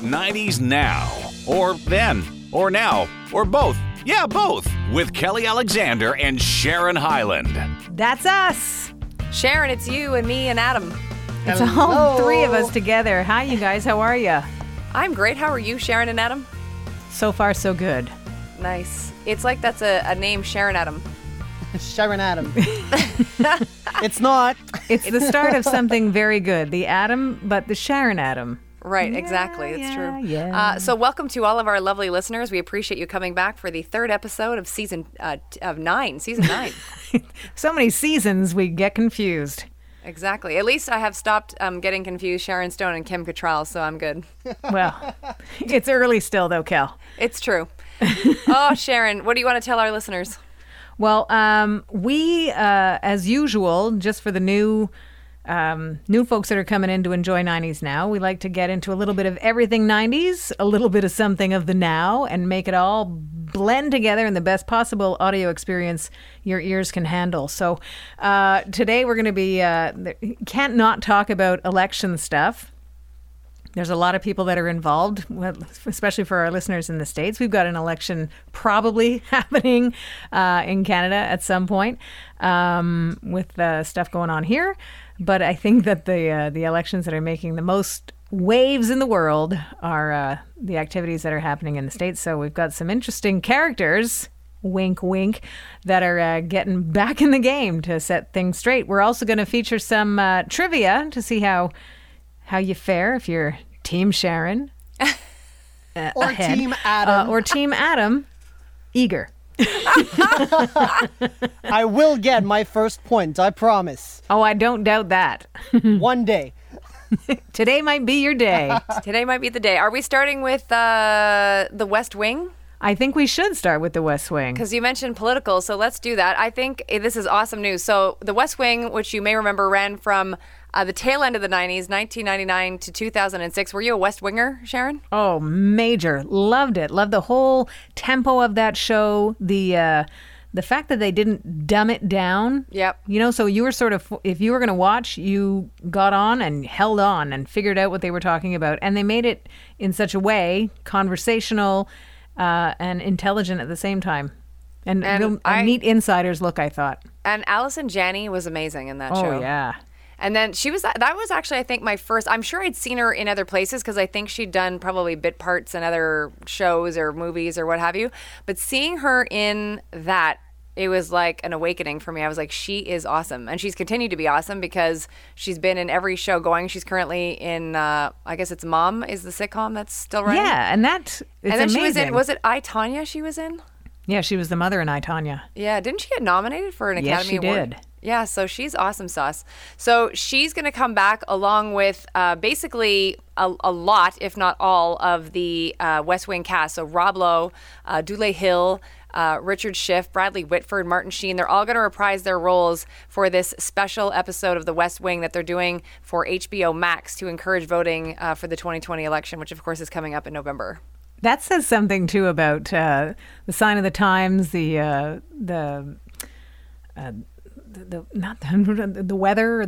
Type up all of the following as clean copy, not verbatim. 90s now, or then, or now, or both. Yeah, both. With Kelly Alexander and Sharon Highland. That's us. Sharon, it's you and me and Adam. It's all three of us together. Hi, you guys. How are you? I'm great. How are you, Sharon and Adam? So far, so good. Nice. It's like that's a name, Sharon Adam. Sharon Adam. It's not. It's the start of something very good. The Adam, but the Sharon Adam. Right, yeah, exactly. It's true. Yeah. So welcome to all of our lovely listeners. We appreciate you coming back for the third episode of season nine. So many seasons, we get confused. Exactly. At least I have stopped getting confused Sharon Stone and Kim Cattrall, so I'm good. Well, it's early still, though, Kel. It's true. Oh, Sharon, what do you want to tell our listeners? Well, we, as usual, just for the new folks that are coming in to enjoy 90s now, we like to get into a little bit of everything 90s, a little bit of something of the now, and make it all blend together in the best possible audio experience your ears can handle. So today we're going to be, can't not talk about election stuff. There's a lot of people that are involved, especially for our listeners in the States. We've got an election probably happening in Canada at some point with the stuff going on here. But I think that the elections that are making the most waves in the world are the activities that are happening in the States. So we've got some interesting characters, wink, wink, that are getting back in the game to set things straight. We're also going to feature some trivia to see how you fare if you're Team Sharon or ahead. Team Adam or Team Adam eager. I will get my first point, I promise. Oh, I don't doubt that. One day. Today might be your day. Today might be the day. Are we starting with the West Wing? I think we should start with the West Wing. Because you mentioned political, so let's do that. I think this is awesome news. So the West Wing, which you may remember, ran from the tail end of the 90s, 1999 to 2006. Were you a West Winger, Sharon? Oh, major. Loved it. Loved the whole tempo of that show. The fact that they didn't dumb it down. Yep. You know, so you were sort of, if you were going to watch, you got on and held on and figured out what they were talking about. And they made it in such a way, conversational, and intelligent at the same time. And a neat insider's look, I thought. And Alison Janney was amazing in that show. Oh, yeah. And then that was actually, I think, my first, I'm sure I'd seen her in other places because I think she'd done probably bit parts in other shows or movies or what have you. But seeing her in that, it was like an awakening for me. I was like, she is awesome. And she's continued to be awesome because she's been in every show going. She's currently in, I guess it's Mom is the sitcom that's still running. Yeah, and that is amazing. And then she was in, was it I, Tonya she was in? Yeah, she was the mother in I, Tonya. Yeah, didn't she get nominated for an Academy Award? Yes, she did. Yeah, so she's awesome sauce. So she's going to come back along with basically a lot, if not all, of the West Wing cast. So Rob Lowe, Dulé Hill, Richard Schiff, Bradley Whitford, Martin Sheen. They're all going to reprise their roles for this special episode of The West Wing that they're doing for HBO Max to encourage voting for the 2020 election, which, of course, is coming up in November. That says something, too, about the sign of the times, the weather,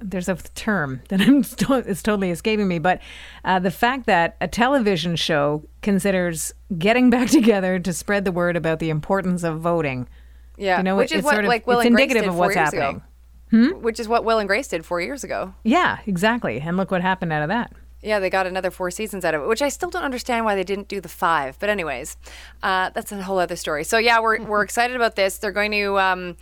there's a term that it's totally escaping me, but the fact that a television show considers getting back together to spread the word about the importance of voting. Yeah, you know, which is what like Will and Grace did 4 years ago. Which is what Will and Grace did 4 years ago. Yeah, exactly. And look what happened out of that. Yeah, they got another 4 seasons out of it, which I still don't understand why they didn't do the 5. But anyways, that's a whole other story. So yeah, we're excited about this. They're going to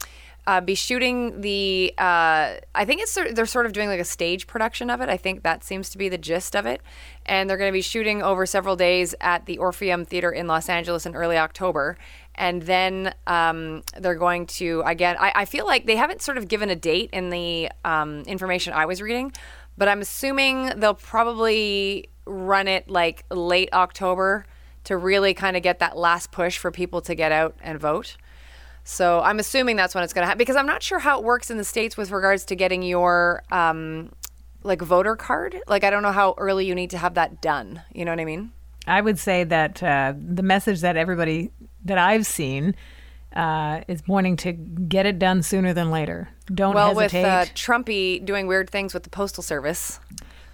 be shooting the. I think they're sort of doing like a stage production of it. I think that seems to be the gist of it, and they're going to be shooting over several days at the Orpheum Theater in Los Angeles in early October. And then they're going to again. I feel like they haven't sort of given a date in the information I was reading. But I'm assuming they'll probably run it like late October to really kind of get that last push for people to get out and vote. So I'm assuming that's when it's going to happen because I'm not sure how it works in the States with regards to getting your like voter card. Like I don't know how early you need to have that done. You know what I mean? I would say that the message that everybody that I've seen is pointing to get it done sooner than later. Don't hesitate. Well, with Trumpy doing weird things with the Postal Service.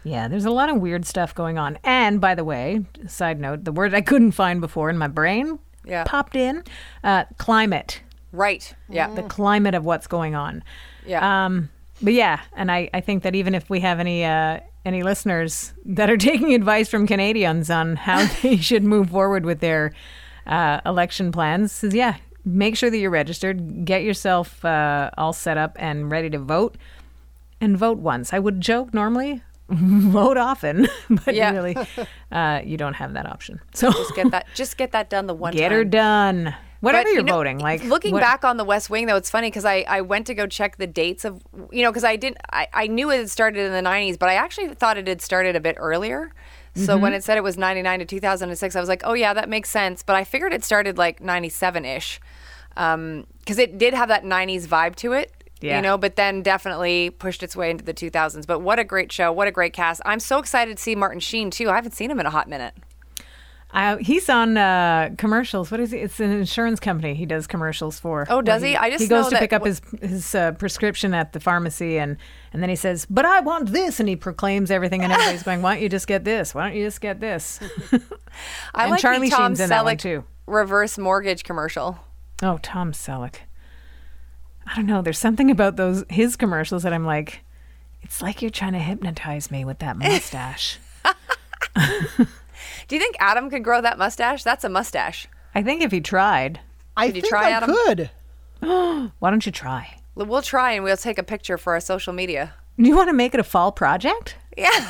Yeah, there's a lot of weird stuff going on. And by the way, side note, the word I couldn't find before in my brain popped in, climate. Right. Yeah. The climate of what's going on. Yeah. But yeah, and I think that even if we have any listeners that are taking advice from Canadians on how they should move forward with their election plans, yeah, make sure that you're registered, get yourself all set up and ready to vote, and vote once. I would joke normally, vote often, but really, you don't have that option. So just get that done the one time. Get her done. Whatever you're voting, like looking back on The West Wing, though, it's funny because I went to go check the dates of, because I knew it had started in the 90s, but I actually thought it had started a bit earlier. So when it said it was 99 to 2006, I was like, oh yeah, that makes sense. But I figured it started like 97-ish, because it did have that 90s vibe to it. Yeah. But then definitely pushed its way into the 2000s. But what a great show. What a great cast. I'm so excited to see Martin Sheen, too. I haven't seen him in a hot minute. He's on commercials. What is he? It's an insurance company he does commercials for. Oh, does he? I just know that. He goes to pick up his prescription at the pharmacy, and then he says, but I want this, and he proclaims everything, and everybody's going, why don't you just get this? Why don't you just get this? I like the Tom Selleck reverse mortgage commercial. Oh, Tom Selleck. I don't know. There's something about his commercials that I'm like, it's like you're trying to hypnotize me with that mustache. Do you think Adam could grow that mustache? That's a mustache. I think if he tried. Could. Why don't you try? We'll try and we'll take a picture for our social media. Do you want to make it a fall project? Yeah.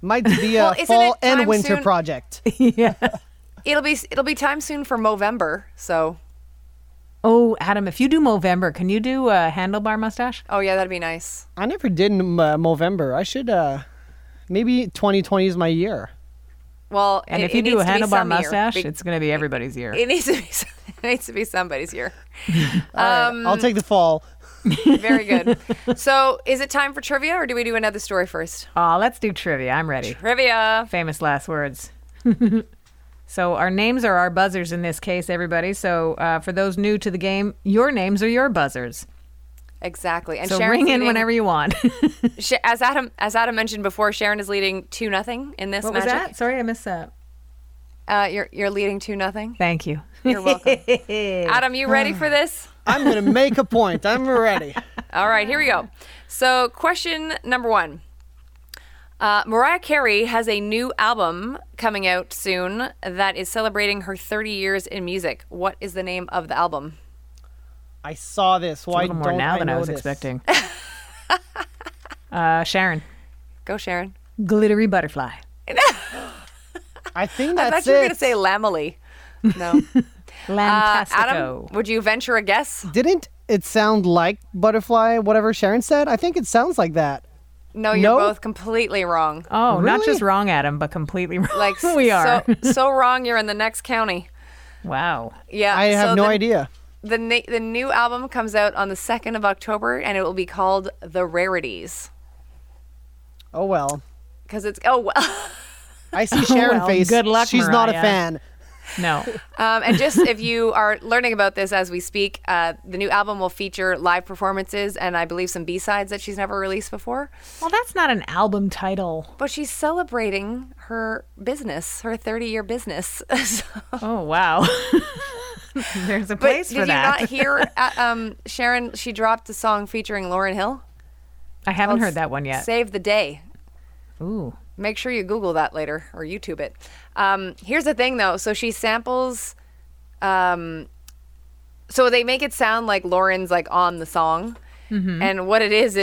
Might be a fall and winter project. Yeah. It'll be time soon for Movember, so. Oh, Adam, if you do Movember, can you do a handlebar mustache? Oh, yeah, that'd be nice. I never did Movember. I should, maybe 2020 is my year. Well, and if you do a handlebar mustache, it's going to be everybody's year. It needs to be somebody's year. All right, I'll take the fall. Very good. So is it time for trivia, or do we do another story first? Let's do trivia. I'm ready. Trivia. Famous last words. So our names are our buzzers in this case, everybody. So for those new to the game, your names are your buzzers. Exactly. And so Sharon's ring in whenever you want. As Adam mentioned before, Sharon is leading 2-0 in this match. What was that? Sorry, I missed that. You're leading 2-0. Thank you. You're welcome. Adam, you ready for this? I'm going to make a point. I'm ready. All right, here we go. So question number one. Mariah Carey has a new album coming out soon that is celebrating her 30 years in music. What is the name of the album? I saw this. Why don't I know this? A little more now than I was expecting. Sharon. Go, Sharon. Glittery Butterfly. I think that's it. I thought you were going to say Lamely. No. Lantastico. Adam, would you venture a guess? Didn't it sound like Butterfly, whatever Sharon said? I think it sounds like that. No, you're both completely wrong. Oh, really? Not just wrong, Adam, but completely wrong. Like, we are. So wrong, you're in the next county. Wow. Yeah. I have no idea. The new album comes out on the 2nd of October, and it will be called The Rarities. Oh, well. Because it's... Oh, well. I see Sharon face. Good luck, Mariah. She's not a fan. No. And just if you are learning about this as we speak, the new album will feature live performances and I believe some B-sides that she's never released before. Well, that's not an album title. But she's celebrating her business, her 30-year business. So. Oh, wow. There's a place for that. Did you not hear, Sharon, she dropped a song featuring Lauryn Hill? I haven't heard that one yet. Save the Day. Ooh. Make sure you Google that later or YouTube it. Here's the thing, though. So she samples, so they make it sound like Lauryn's like on the song. Mm-hmm. And what it is,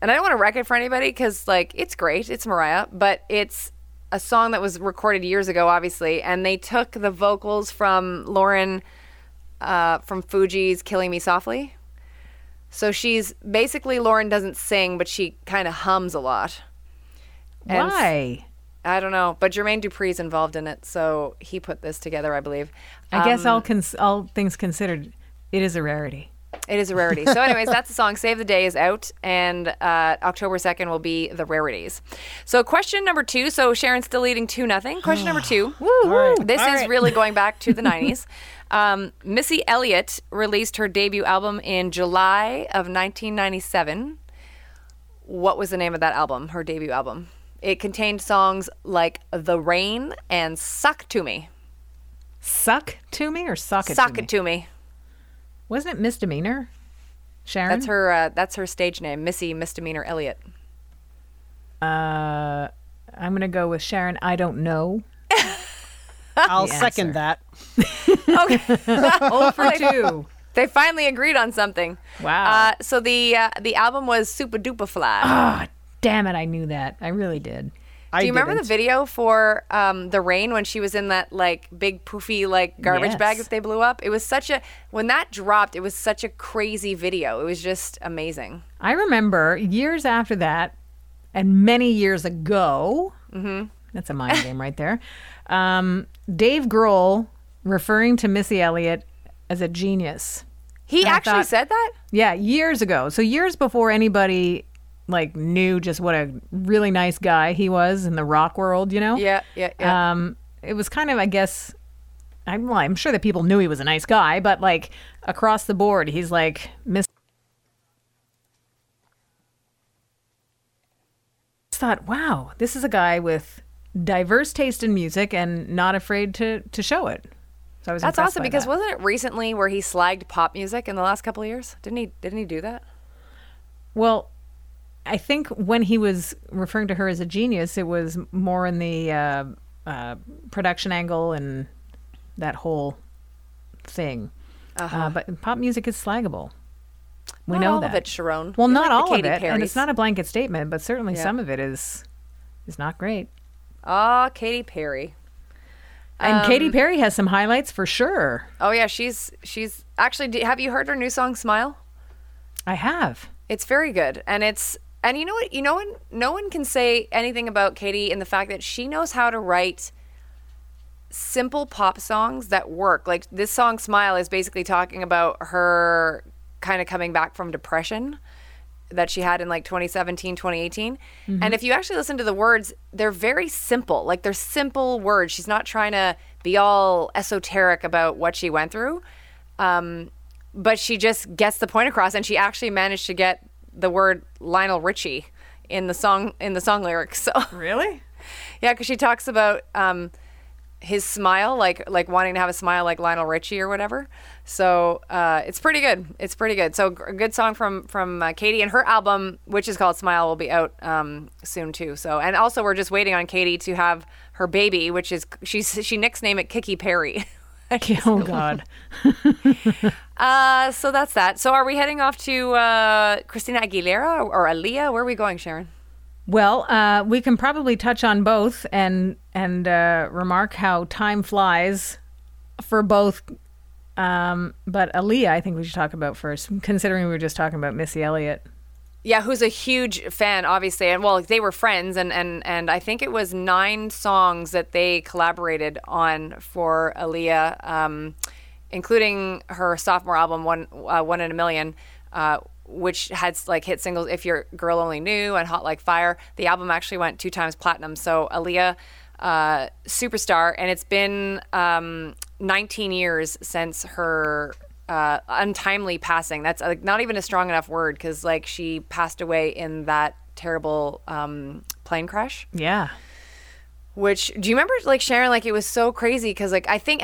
and I don't want to wreck it for anybody because like it's great. It's Mariah, but it's a song that was recorded years ago, obviously. And they took the vocals from Lauryn from Fugee's Killing Me Softly. So she's basically, Lauryn doesn't sing, but she kind of hums a lot. And why? I don't know. But Jermaine Dupri's involved in it, so he put this together, I believe. I guess all things considered, it is a rarity. It is a rarity. So anyways, that's the song. Save the Day is out, and October 2nd will be The Rarities. So question number two. So Sharon's still leading 2-0. Question number two. This all is right. Really going back to the 90s. Missy Elliott released her debut album in July of 1997. What was the name of that album, her debut album? It contained songs like The Rain and Suck To Me. Suck To Me or Suck It To Me? Suck It To Me. Wasn't it Misdemeanor, Sharon? That's her stage name, Missy Misdemeanor Elliott. I'm going to go with Sharon, I don't know. I'll second that. Okay. 0 for 2. They finally agreed on something. Wow. So the album was Super Duper Fly. Ah, damn it, I knew that. I really did. Do you remember the video for The Rain when she was in that like big poofy like garbage bag that they blew up? It was such a, when that dropped, it was such a crazy video. It was just amazing. I remember years after that and many years ago, that's a mind game right there, Dave Grohl referring to Missy Elliott as a genius. He actually said that? Yeah, years ago. So years before anybody like knew just what a really nice guy he was in the rock world, you know? Yeah. It was kind of, I guess, I'm sure that people knew he was a nice guy, but like across the board, he's like Miss. I thought, wow, this is a guy with diverse taste in music and not afraid to show it. So I was impressed by that. That's awesome because wasn't it recently where he slagged pop music in the last couple of years? Didn't he do that? Well, I think when he was referring to her as a genius, it was more in the production angle and that whole thing. But pop music is slaggable. We know that. Not all of it, Sharon. Well, not all of it, and it's not a blanket statement, but certainly some of it is not great. Ah, Katy Perry. And Katy Perry has some highlights for sure. Oh, yeah, she's actually, have you heard her new song, Smile? I have. It's very good, and you know what? No one can say anything about Katy and the fact that she knows how to write simple pop songs that work. Like this song, "Smile," is basically talking about her kind of coming back from depression that she had in like 2017, 2018. Mm-hmm. And if you actually listen to the words, they're very simple. Like they're simple words. She's not trying to be all esoteric about what she went through. But she just gets the point across, and she actually managed to get the word Lionel Richie in the song lyrics. So. Really? Yeah, because she talks about his smile, like wanting to have a smile like Lionel Richie or whatever. So it's pretty good. It's pretty good. So a good song from Katy, and her album, which is called Smile, will be out soon too. So, and also we're just waiting on Katy to have her baby, which is she nicknamed it Kiki Perry. Oh, God. So that's that. So are we heading off to Christina Aguilera or Aaliyah? Where are we going, Sharon? Well, we can probably touch on both and remark how time flies for both. But Aaliyah, I think we should talk about first, considering we were just talking about Missy Elliott. Yeah, who's a huge fan, obviously. And, well, they were friends, and I think it was 9 songs that they collaborated on for Aaliyah, including her sophomore album, One in a Million, which had, like, hit singles If Your Girl Only Knew and Hot Like Fire. The album actually went 2 times platinum. So Aaliyah, superstar, and it's been 19 years since her... untimely passing. That's like not even a strong enough word because like she passed away in that terrible plane crash. Yeah. Which, do you remember, like, Sharon, like it was so crazy because like I think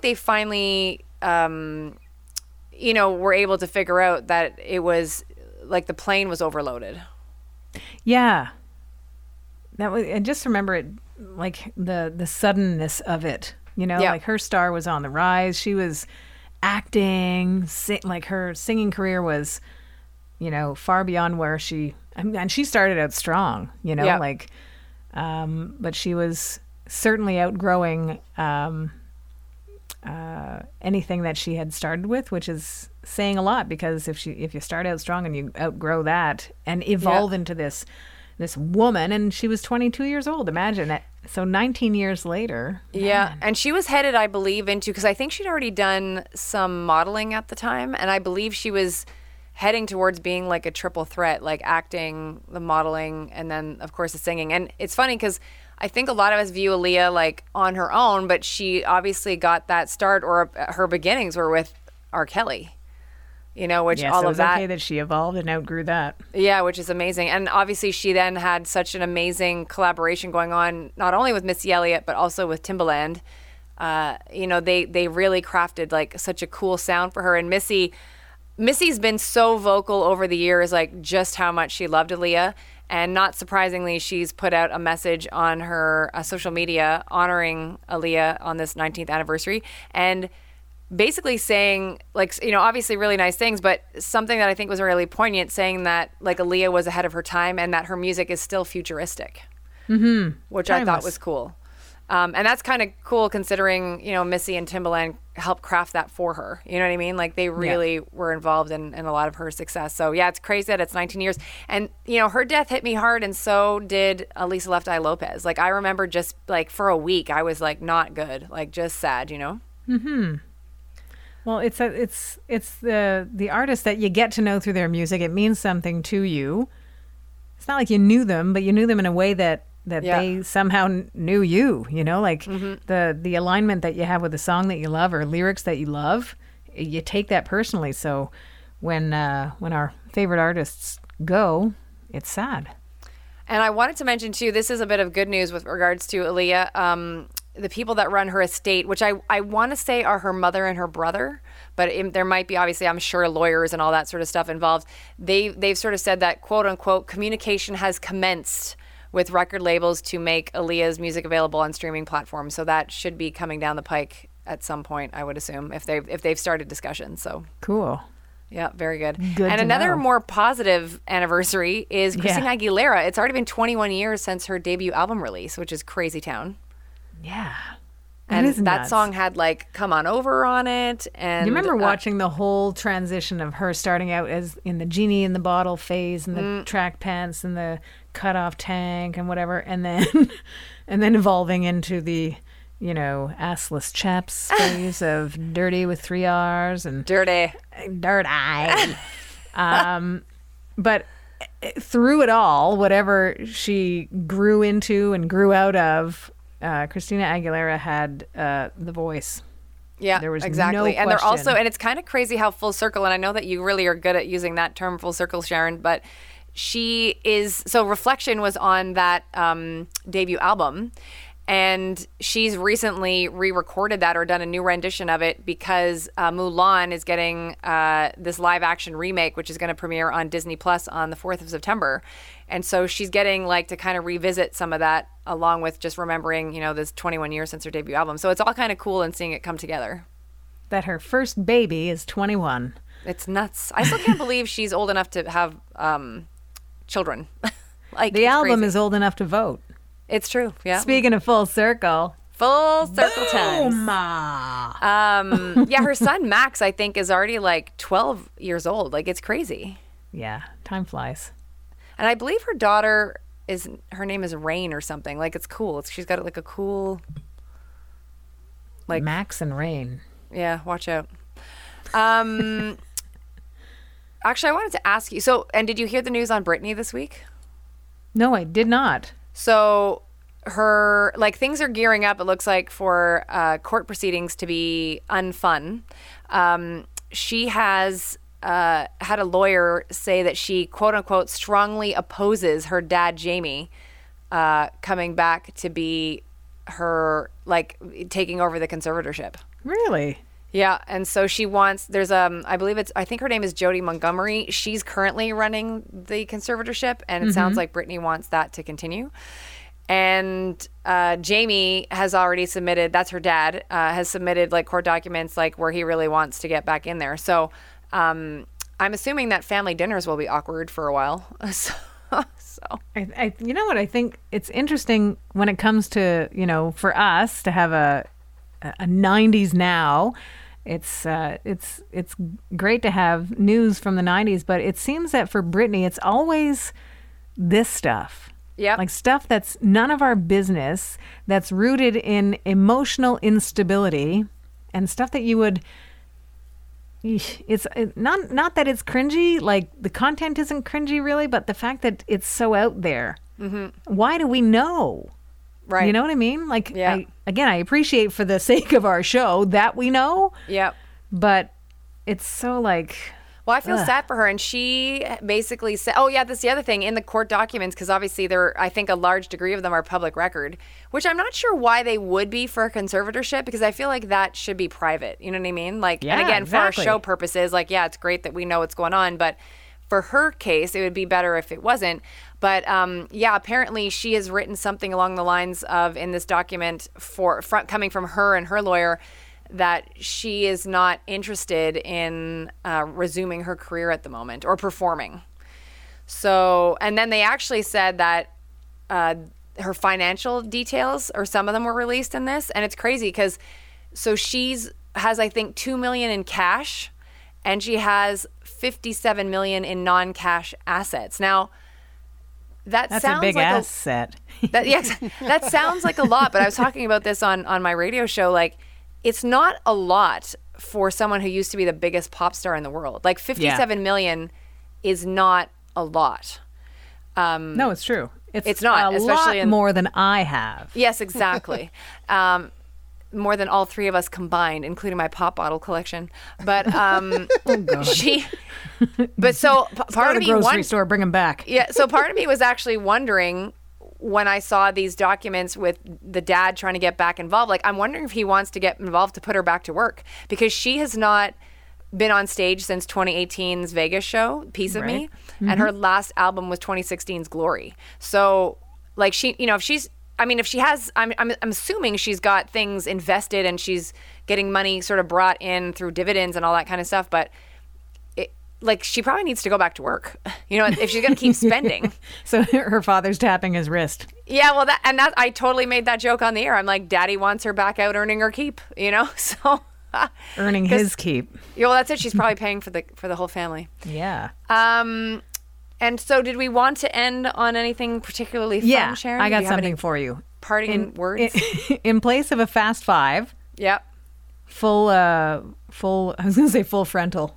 they finally were able to figure out that it was like the plane was overloaded. Yeah. That was, I just remember it like the suddenness of it, you know, like her star was on the rise. She was acting, like her singing career was, you know, far beyond where and she started out strong, you know, like, but she was certainly outgrowing anything that she had started with, which is saying a lot because if you start out strong and you outgrow that and evolve into this woman, and she was 22 years old. Imagine that. So 19 years later. Man. Yeah, and she was headed, I believe, into, because I think she'd already done some modeling at the time, and I believe she was heading towards being like a triple threat, like acting, the modeling, and then, of course, the singing. And it's funny because I think a lot of us view Aaliyah like on her own, but she obviously got that start, or her beginnings were with R. Kelly. you know, which all of that. Yeah, so it was okay that she evolved and outgrew that. Yeah, which is amazing. And obviously she then had such an amazing collaboration going on, not only with Missy Elliott, but also with Timbaland. You know, they really crafted like such a cool sound for her. And Missy's been so vocal over the years, like just how much she loved Aaliyah. And not surprisingly, she's put out a message on her social media honoring Aaliyah on this 19th anniversary. And basically saying, like, you know, obviously really nice things, but something that I think was really poignant, saying that, like, Aaliyah was ahead of her time and that her music is still futuristic, which I thought was cool. And that's kind of cool considering, you know, Missy and Timbaland helped craft that for her. You know what I mean? Like, they really were involved in a lot of her success. So, yeah, it's crazy that it's 19 years. And, you know, her death hit me hard, and so did Elisa Left Eye Lopez. Like, I remember just, like, for a week, I was, like, not good. Like, just sad, you know? Mm-hmm. Well, it's the artist that you get to know through their music. It means something to you. It's not like you knew them, but you knew them in a way that they somehow knew you. You know, like the alignment that you have with a song that you love or lyrics that you love, you take that personally. So when our favorite artists go, it's sad. And I wanted to mention too, this is a bit of good news with regards to Aaliyah. The people that run her estate, which I want to say are her mother and her brother, but there might be, obviously, I'm sure, lawyers and all that sort of stuff involved. They've sort of said that, quote unquote, communication has commenced with record labels to make Aaliyah's music available on streaming platforms. So that should be coming down the pike at some point, I would assume, if they've started discussions. So cool. Yeah, very good. Good and another more positive anniversary is Christina Aguilera. It's already been 21 years since her debut album release, which is Crazy Town. Yeah. And that song had like Come On Over on it. And you remember watching the whole transition of her starting out as in the genie in the bottle phase and the track pants and the cutoff tank and whatever. And then evolving into the, you know, assless chaps phase of dirty with 3 R's and dirty. But through it all, whatever she grew into and grew out of, Christina Aguilera had the voice. Yeah, there was exactly. No question. And they're also, and it's kind of crazy how full circle, and I know that you really are good at using that term, full circle, Sharon, but she is, so Reflection was on that debut album, and she's recently re-recorded that or done a new rendition of it because Mulan is getting this live action remake, which is going to premiere on Disney Plus on the 4th of September. And so she's getting like to kind of revisit some of that along with just remembering, you know, this 21 years since her debut album. So it's all kind of cool and seeing it come together. That her first baby is 21. It's nuts. I still can't believe she's old enough to have children. Like, the album crazy. Is old enough to vote. It's true, yeah. Speaking of full circle. Full circle time. Yeah, her son, Max, I think, is already like 12 years old. Like, it's crazy. Yeah, time flies. And I believe her daughter, her name is Rain or something. Like, it's cool. She's got like a cool, like, Max and Rain. Yeah, watch out. Actually, I wanted to ask you. So, and did you hear the news on Britney this week? No, I did not. So her, like, things are gearing up, it looks like, for court proceedings to be unfun. She has had a lawyer say that she, quote unquote, strongly opposes her dad, Jamie, coming back to be her, like, taking over the conservatorship. Really? Yeah, and so she wants, there's, I think her name is Jody Montgomery. She's currently running the conservatorship, and it sounds like Britney wants that to continue. And Jamie has already submitted, that's her dad, has submitted, like, court documents, like, where he really wants to get back in there. So I'm assuming that family dinners will be awkward for a while. So, you know what, I think it's interesting when it comes to, you know, for us to have a 90s now. It's great to have news from the 90s, but it seems that for Britney, it's always this stuff. Yeah, like stuff that's none of our business, that's rooted in emotional instability and stuff that you would. It's not that it's cringy. Like, the content isn't cringy, really, but the fact that it's so out there. Mm-hmm. Why do we know? Right. You know what I mean? Like, yeah. I appreciate for the sake of our show that we know. Yep. But it's so like... Well, I feel sad for her. And she basically said, oh, yeah, that's the other thing. In the court documents, because obviously there, I think a large degree of them are public record, which I'm not sure why they would be for a conservatorship, because I feel like that should be private. You know what I mean? Like, yeah, and again, exactly. For our show purposes, like, yeah, it's great that we know what's going on. But for her case, it would be better if it wasn't. But, yeah, apparently she has written something along the lines of, in this document coming from her and her lawyer, that she is not interested in resuming her career at the moment or performing. So, and then they actually said that her financial details, or some of them, were released in this. And it's crazy because, so she's has, I think, $2 million in cash, and she has $57 million in non-cash assets. Now, that's sounds a big like asset. That sounds like a lot, but I was talking about this on my radio show, like, it's not a lot for someone who used to be the biggest pop star in the world. Like, 57 million is not a lot. No, it's true. It's not. Especially more than I have. Yes, exactly. More than all three of us combined, including my pop bottle collection. But part of me, grocery store, bring them back. Yeah. So part of me was actually wondering, when I saw these documents with the dad trying to get back involved, like, I'm wondering if he wants to get involved to put her back to work, because she has not been on stage since 2018's Vegas show, Piece of Me, mm-hmm. and her last album was 2016's Glory. So, like, she, you know, if she's, I mean, if she has, I'm assuming she's got things invested and she's getting money sort of brought in through dividends and all that kind of stuff, but like, she probably needs to go back to work, you know, if she's going to keep spending. So her father's tapping his wrist. Yeah, well, that I totally made that joke on the air. I'm like, Daddy wants her back out earning her keep, you know, so. Earning his keep. Yeah, well, that's it. She's probably paying for the whole family. Yeah. And so did we want to end on anything particularly fun, Sharon? Yeah, I got something for you. Parting in words? In place of a fast five. Yep. Full, I was going to say full frontal.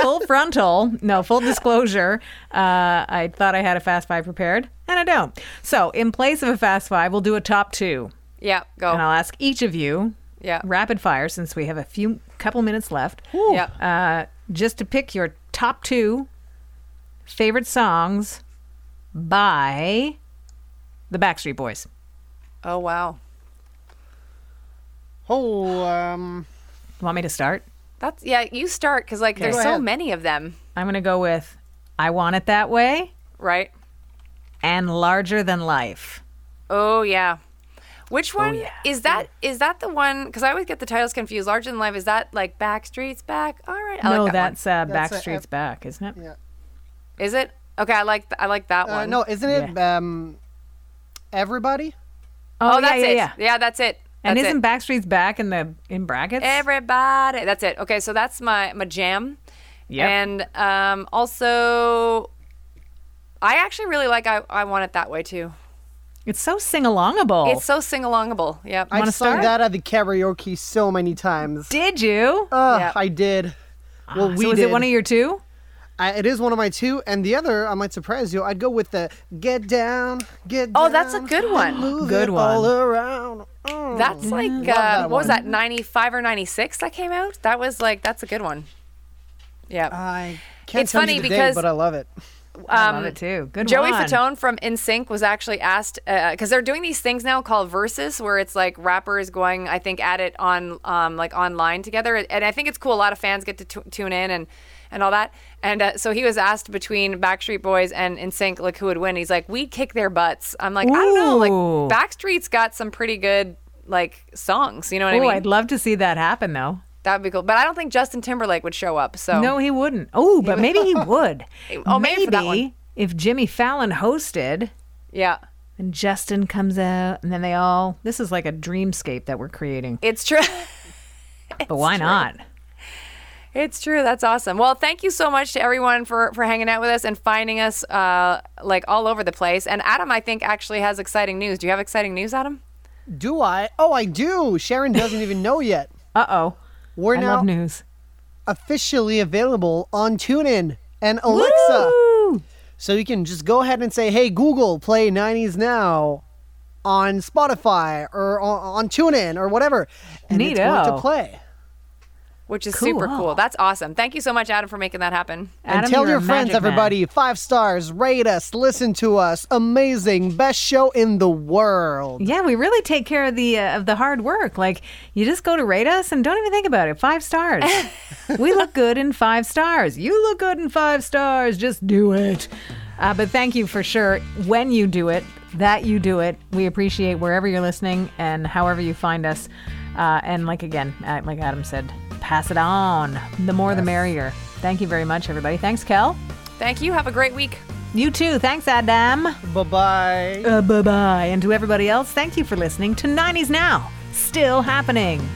Full frontal. No, full disclosure. I thought I had a Fast Five prepared, and I don't. So in place of a Fast Five, we'll do a top two. Yeah, go. And I'll ask each of you, rapid fire, since we have a couple minutes left, just to pick your top two favorite songs by the Backstreet Boys. Oh, wow. Oh, want me to start? That's you start, because, like, there's so many of them. I'm going to go with I Want It That Way. Right. And Larger Than Life. Oh, yeah. Which one is that? Yeah. Is that the one? Because I always get the titles confused. Larger Than Life, is that, like, Backstreet's Back? All right. I like that. No, that's Backstreet's Back, isn't it? Yeah. Is it? Okay, I like that one. No, isn't it Everybody? Oh, that's it. Yeah, that's it. And isn't Backstreet's Back in brackets? Everybody. That's it. Okay, so that's my jam. Yeah. And also, I actually really like I Want It That Way, too. It's so sing-alongable. Yep. I've sung that at the karaoke so many times. Did you? I did. Well, we did. Is it one of your two? It is one of my two, and the other, I might surprise you, I'd go with the Get Down. Oh, that's a good one. Move good one. All around. Oh, that's like, that what was that, 95 or 96 that came out? That was like, that's a good one. Yeah. I can't it's tell funny you the because, day, but I love it. I love it too. Good Joey one. Joey Fatone from NSYNC was actually asked, because they're doing these things now called Versus, where it's like rappers going, I think, at it on like online together. And I think it's cool. A lot of fans get to tune in and all that. And so he was asked between Backstreet Boys and NSYNC, like, who would win. He's like, we'd kick their butts. I'm like, ooh. I don't know. Like, Backstreet's got some pretty good, like, songs. You know what I mean? I'd love to see that happen, though. That'd be cool. But I don't think Justin Timberlake would show up. So no, he wouldn't. Oh, but maybe he would. Oh, maybe for that one. If Jimmy Fallon hosted. Yeah. And Justin comes out, and then they all. This is like a dreamscape that we're creating. It's true. But why not? It's true. That's awesome. Well, thank you so much to everyone for hanging out with us and finding us like all over the place. And Adam, I think, actually has exciting news. Do you have exciting news, Adam? Do I? Oh, I do. Sharon doesn't even know yet. Uh-oh. We're I now love news. Officially available on TuneIn and Alexa. Woo! So you can just go ahead and say, hey, Google, play 90s Now on Spotify or on TuneIn or whatever. And it's going to play. which is cool. Super cool. That's awesome. Thank you so much, Adam, for making that happen. Adam, and tell your friends, everybody, 5 stars, rate us, listen to us. Amazing. Best show in the world. Yeah, we really take care of the hard work. Like, you just go to rate us and don't even think about it. 5 stars. We look good in 5 stars. You look good in 5 stars. Just do it. But thank you for sure when you do it, that you do it. We appreciate wherever you're listening and however you find us. And like, again, like Adam said, pass it on. The more, the merrier. Thank you very much, everybody. Thanks, Kel. Thank you. Have a great week. You too. Thanks, Adam. Bye-bye. Bye-bye. And to everybody else, thank you for listening to 90s Now. Still happening.